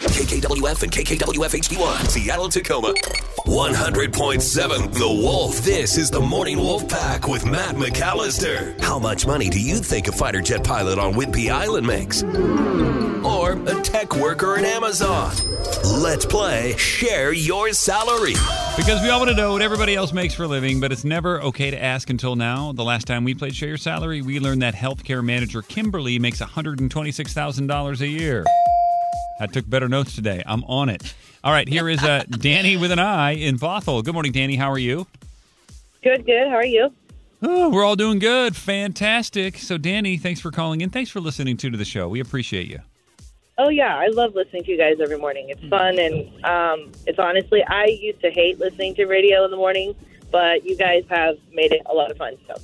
KKWF and KKWF HD1, Seattle, Tacoma. 100.7 The Wolf. This is the Morning Wolf Pack with Matt McAllister. How much money do you think a fighter jet pilot on Whidbey Island makes? Or a tech worker in Amazon? Let's play Share Your Salary. Because we all want to know what everybody else makes for a living, but it's never okay to ask until now. The last time we played Share Your Salary, we learned that healthcare manager Kimberly makes $126,000 a year. I took better notes today. I'm on it. All right, here is Dani with an I in Bothell. Good morning, Dani. How are you? Good. How are you? Oh, we're all doing good. Fantastic. So, Dani, thanks for calling in. Thanks for listening to the show. We appreciate you. Oh, yeah. I love listening to you guys every morning. It's fun, and it's honestly, I used to hate listening to radio in the morning, but you guys have made it a lot of fun. So.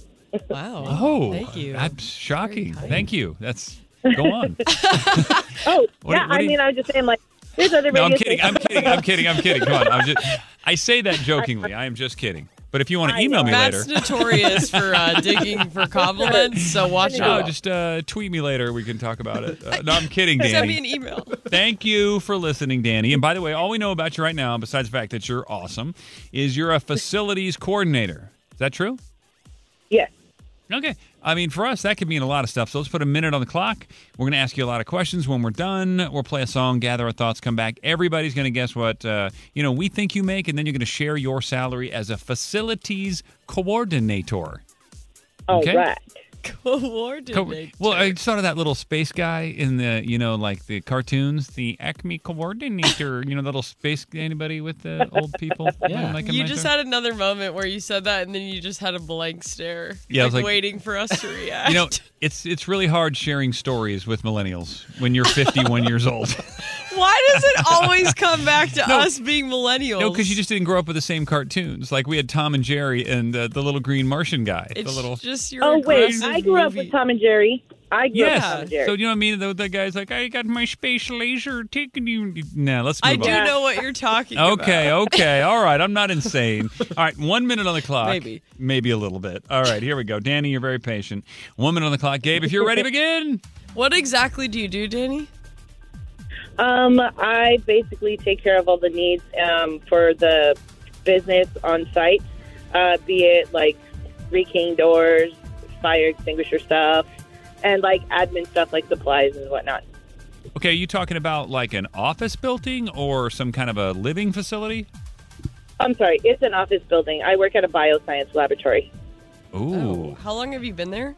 Wow. Oh, thank you. That's shocking. Thank you. That's... Go on. Oh, what, yeah. What you... I mean, I was just saying, like, there's other radio stations. I'm kidding. Come on. I say that jokingly. I am just kidding. But if you want to email me later. Matt's notorious for digging for compliments, so watch out. No, just tweet me later. We can talk about it. No, I'm kidding, Dani. Send me an email. Thank you for listening, Dani. And by the way, all we know about you right now, besides the fact that you're awesome, is you're a facilities coordinator. Is that true? Yes. Okay. I mean, for us, that could mean a lot of stuff. So let's put a minute on the clock. We're going to ask you a lot of questions. When we're done, we'll play a song, gather our thoughts, come back. Everybody's going to guess what we think you make, and then you're going to share your salary as a facilities coordinator. Okay? All right. Coordinator. Well, I thought of that little space guy in the, like the cartoons, the Acme coordinator, the little space, anybody with the old people. Yeah. Like you just had another moment where you said that and then you just had a blank stare. Yeah, I was like waiting for us to react. It's really hard sharing stories with millennials when you're 51 years old. Why does it always come back to us being millennials? No, because you just didn't grow up with the same cartoons. Like we had Tom and Jerry and the little green Martian guy. It's the little... just your... Oh, wait. I grew up with Tom and Jerry. So you know what I mean? The guy's like, I got my space laser taken you. Now let's move on. I do know what you're talking about. Okay. All right. I'm not insane. All right. 1 minute on the clock. Maybe a little bit. All right. Here we go. Dani, you're very patient. 1 minute on the clock. Gabe, if you're ready, begin. What exactly do you do, Dani? I basically take care of all the needs for the business on site, be it like rekeying doors, fire extinguisher stuff, and like admin stuff like supplies and whatnot. Okay, are you talking about like an office building or some kind of a living facility? I'm sorry, it's an office building. I work at a bioscience laboratory. Ooh. Oh, how long have you been there?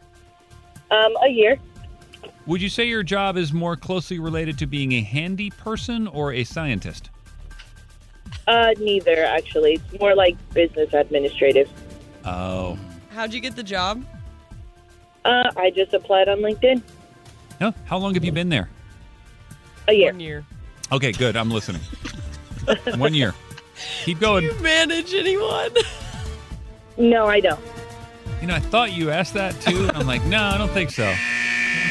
A year. Would you say your job is more closely related to being a handy person or a scientist? Neither, actually. It's more like business administrative. Oh. How'd you get the job? I just applied on LinkedIn. No? How long have you been there? A year. 1 year. Okay, good. I'm listening. 1 year. Keep going. Do you manage anyone? No, I don't. I thought you asked that, too. I'm like, no, I don't think so.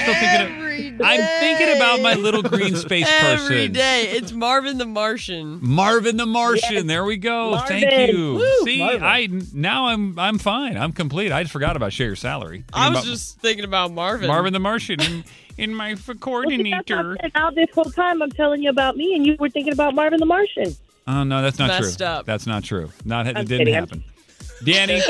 I'm thinking about my little green space person. Every day. It's Marvin the Martian. Yes. There we go. Marvin. Thank you. Woo, see, Marvin. I'm fine. I'm complete. I forgot about Share Your Salary. I was just thinking about Marvin. Marvin the Martian in my coordinator. And now this whole time I'm telling you about me and you were thinking about Marvin the Martian. Oh, no, that's not true. That's not true. It didn't happen. Danny.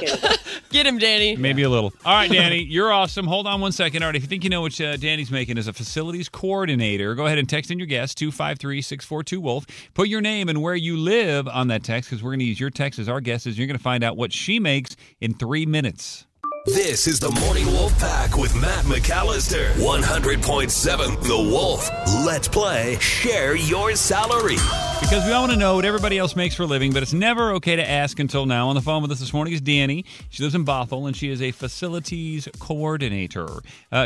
Get him, Danny. Maybe a little. All right, Danny, you're awesome. Hold on one second. All right, if you think you know what Danny's making as a facilities coordinator, go ahead and text in your guess, 253-642-WOLF. Put your name and where you live on that text because we're going to use your text as our guesses. You're going to find out what she makes in 3 minutes. This is the Morning Wolf Pack with Matt McAllister. 100.7 The Wolf. Let's play Share Your Salary. Because we all want to know what everybody else makes for a living, but it's never okay to ask until now. On the phone with us this morning is Dani. She lives in Bothell, and she is a facilities coordinator.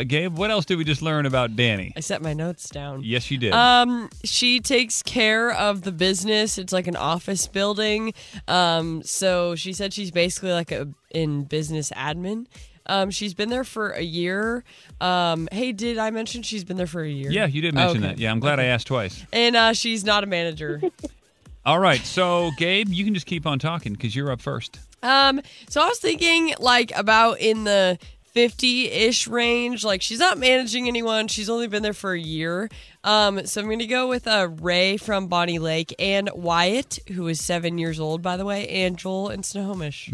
Gabe, what else did we just learn about Dani? I set my notes down. Yes, you did. She takes care of the business. It's like an office building. So she said she's basically like in business admin. She's been there for a year. Hey, did I mention she's been there for a year? Yeah, you did mention that. Yeah, I'm glad I asked twice. And she's not a manager. All right, so Gabe, you can just keep on talking because you're up first. So I was thinking like about in the 50-ish range. Like she's not managing anyone. She's only been there for a year. So I'm going to go with Ray from Bonnie Lake and Wyatt, who is 7 years old, by the way, and Joel in Snohomish.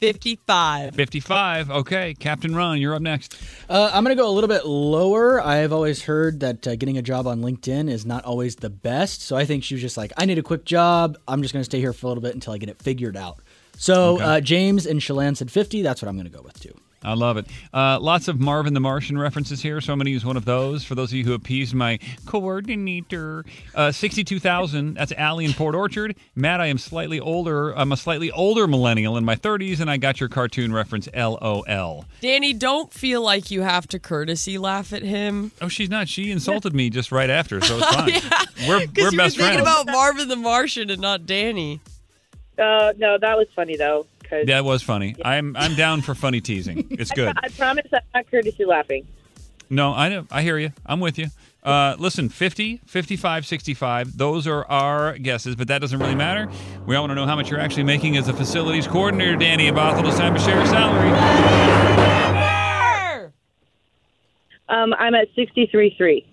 55. Okay. Captain Ron, you're up next. I'm going to go a little bit lower. I've always heard that getting a job on LinkedIn is not always the best. So I think she was just like, I need a quick job. I'm just going to stay here for a little bit until I get it figured out. So okay. James and Chelan said 50. That's what I'm going to go with too. I love it. Lots of Marvin the Martian references here, so I'm going to use one of those. For those of you who appeased my coordinator, 62,000. That's Allie in Port Orchard. Matt, I am slightly older. I'm a slightly older millennial in my 30s, and I got your cartoon reference, LOL. Dani, don't feel like you have to courtesy laugh at him. Oh, she's not. She insulted me just right after, so it's fine. Yeah, we're best friends. Because you were thinking about Marvin the Martian and not Dani. No, that was funny, though. That was funny. Yeah. I'm down for funny teasing. It's good. I promise I'm not courtesy laughing. No, I know. I hear you. I'm with you. Listen, 50, 55, 65, those are our guesses, but that doesn't really matter. We all want to know how much you're actually making as a facilities coordinator, Dani Bothell. It's time to share your salary. I'm at 63.3.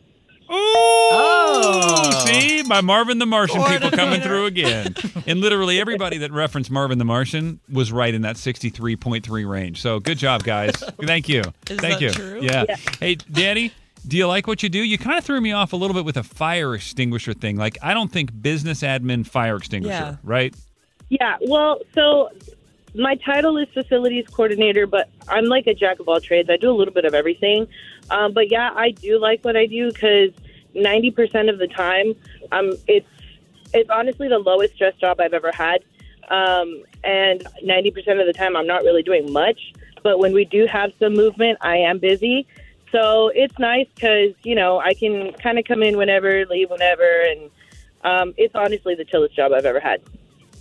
Ooh, oh, see, my Marvin the Martian people coming through again. And literally everybody that referenced Marvin the Martian was right in that 63.3 range. So good job, guys. Thank you. Is that true? Yeah. Hey, Dani, do you like what you do? You kind of threw me off a little bit with a fire extinguisher thing. Like, I don't think business admin fire extinguisher, right? Yeah, well, so my title is facilities coordinator, but I'm like a jack of all trades. I do a little bit of everything. But yeah, I do like what I do because 90% of the time, it's honestly the lowest stress job I've ever had. And 90% of the time, I'm not really doing much. But when we do have some movement, I am busy. So it's nice because, you know, I can kind of come in whenever, leave whenever. And it's honestly the chillest job I've ever had.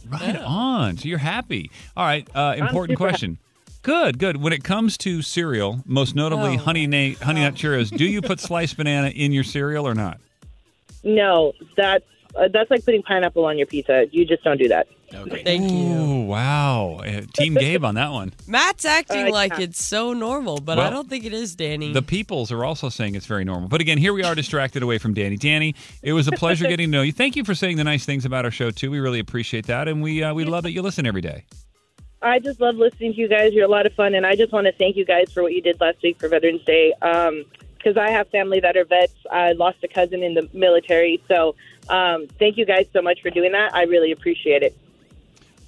Right on. So you're happy. All right. Important question. Happy. Good. When it comes to cereal, most notably Honey Nut Cheerios, do you put sliced banana in your cereal or not? No, that's like putting pineapple on your pizza. You just don't do that. Okay. Thank you. Oh, wow. Team Gabe on that one. Matt's acting like it's so normal, but I don't think it is, Dani. The peoples are also saying it's very normal. But again, here we are distracted away from Dani. Dani, it was a pleasure getting to know you. Thank you for saying the nice things about our show, too. We really appreciate that, and we love that you listen every day. I just love listening to you guys. You're a lot of fun, and I just want to thank you guys for what you did last week for Veterans Day. Because I have family that are vets. I lost a cousin in the military. So thank you guys so much for doing that. I really appreciate it.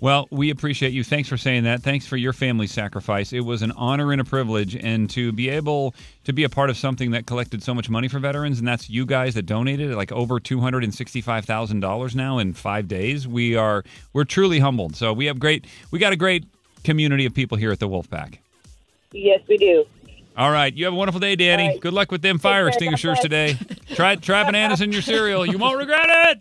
Well, we appreciate you. Thanks for saying that. Thanks for your family's sacrifice. It was an honor and a privilege. And to be able to be a part of something that collected so much money for veterans, and that's you guys that donated, like over $265,000 now in 5 days, we're truly humbled. So we got a great community of people here at the Wolfpack. Yes, we do. All right. You have a wonderful day, Dani. Right. Good luck with them fire extinguishers today. Try bananas in your cereal. You won't regret it.